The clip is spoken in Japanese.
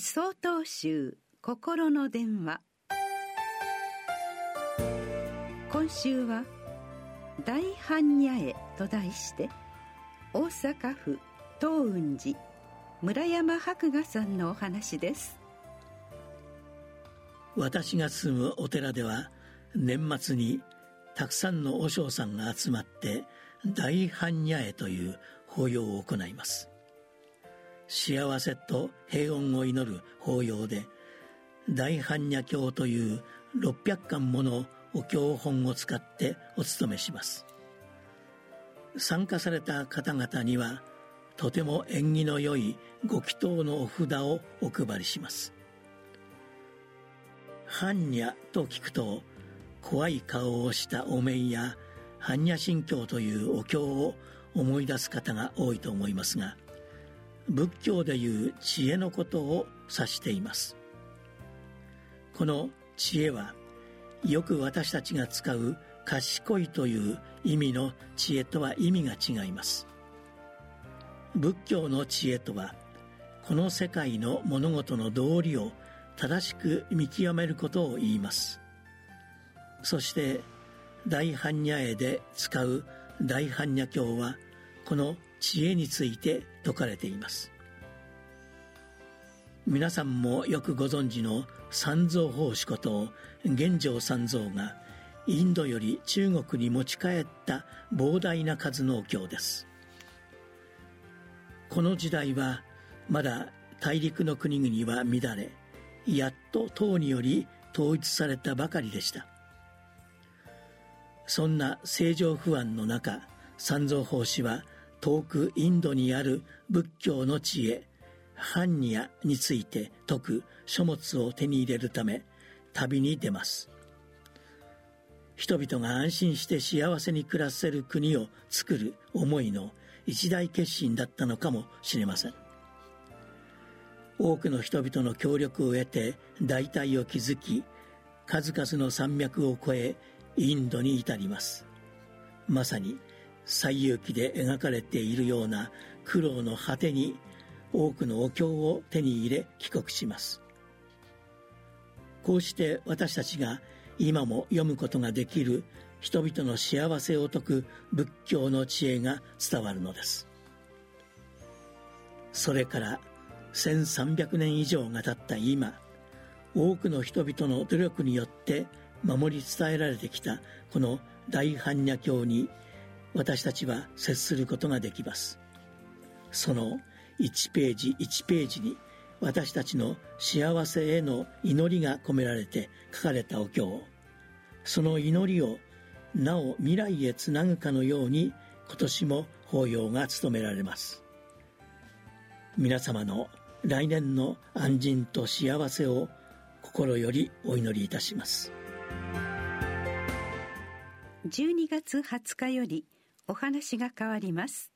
曹洞宗心の電話。今週は大般若会と題して大阪府東雲寺村山博雅さんのお話です。私が住むお寺では年末にたくさんの和尚さんが集まって大般若会という法要を行います。幸せと平穏を祈る法要で、大般若経という600巻ものお経本を使ってお勤めします。参加された方々にはとても縁起の良いご祈祷のお札をお配りします。般若と聞くと、怖い顔をしたお面や般若心経というお経を思い出す方が多いと思いますが、仏教でいう知恵のことを指しています。この知恵は、よく私たちが使う賢いという意味の知恵とは意味が違います。仏教の知恵とは、この世界の物事の道理を正しく見極めることを言います。そして大般若会で使う大般若経は、この知恵について説かれています。皆さんもよくご存知の三蔵法師こと玄奘三蔵がインドより中国に持ち帰った膨大な数のお経です。この時代はまだ大陸の国々は乱れ、やっと唐により統一されたばかりでした。そんな政情不安の中、三蔵法師は遠くインドにある仏教の知恵般若について説く書物を手に入れるため旅に出ます。人々が安心して幸せに暮らせる国を作る思いの一大決心だったのかもしれません。多くの人々の協力を得て大隊を築き、数々の山脈を越えインドに至ります。まさに西遊記で描かれているような苦労の果てに、多くのお経を手に入れ帰国します。こうして私たちが今も読むことができる人々の幸せを説く仏教の知恵が伝わるのです。それから1300年以上が経った今、多くの人々の努力によって守り伝えられてきたこの大般若経に、私たちは接することができます。その1ページ1ページに、私たちの幸せへの祈りが込められて書かれたお経、その祈りをなお未来へつなぐかのように、今年も法要が務められます。皆様の来年の安心と幸せを心よりお祈りいたします。12月20日よりお話が変わります。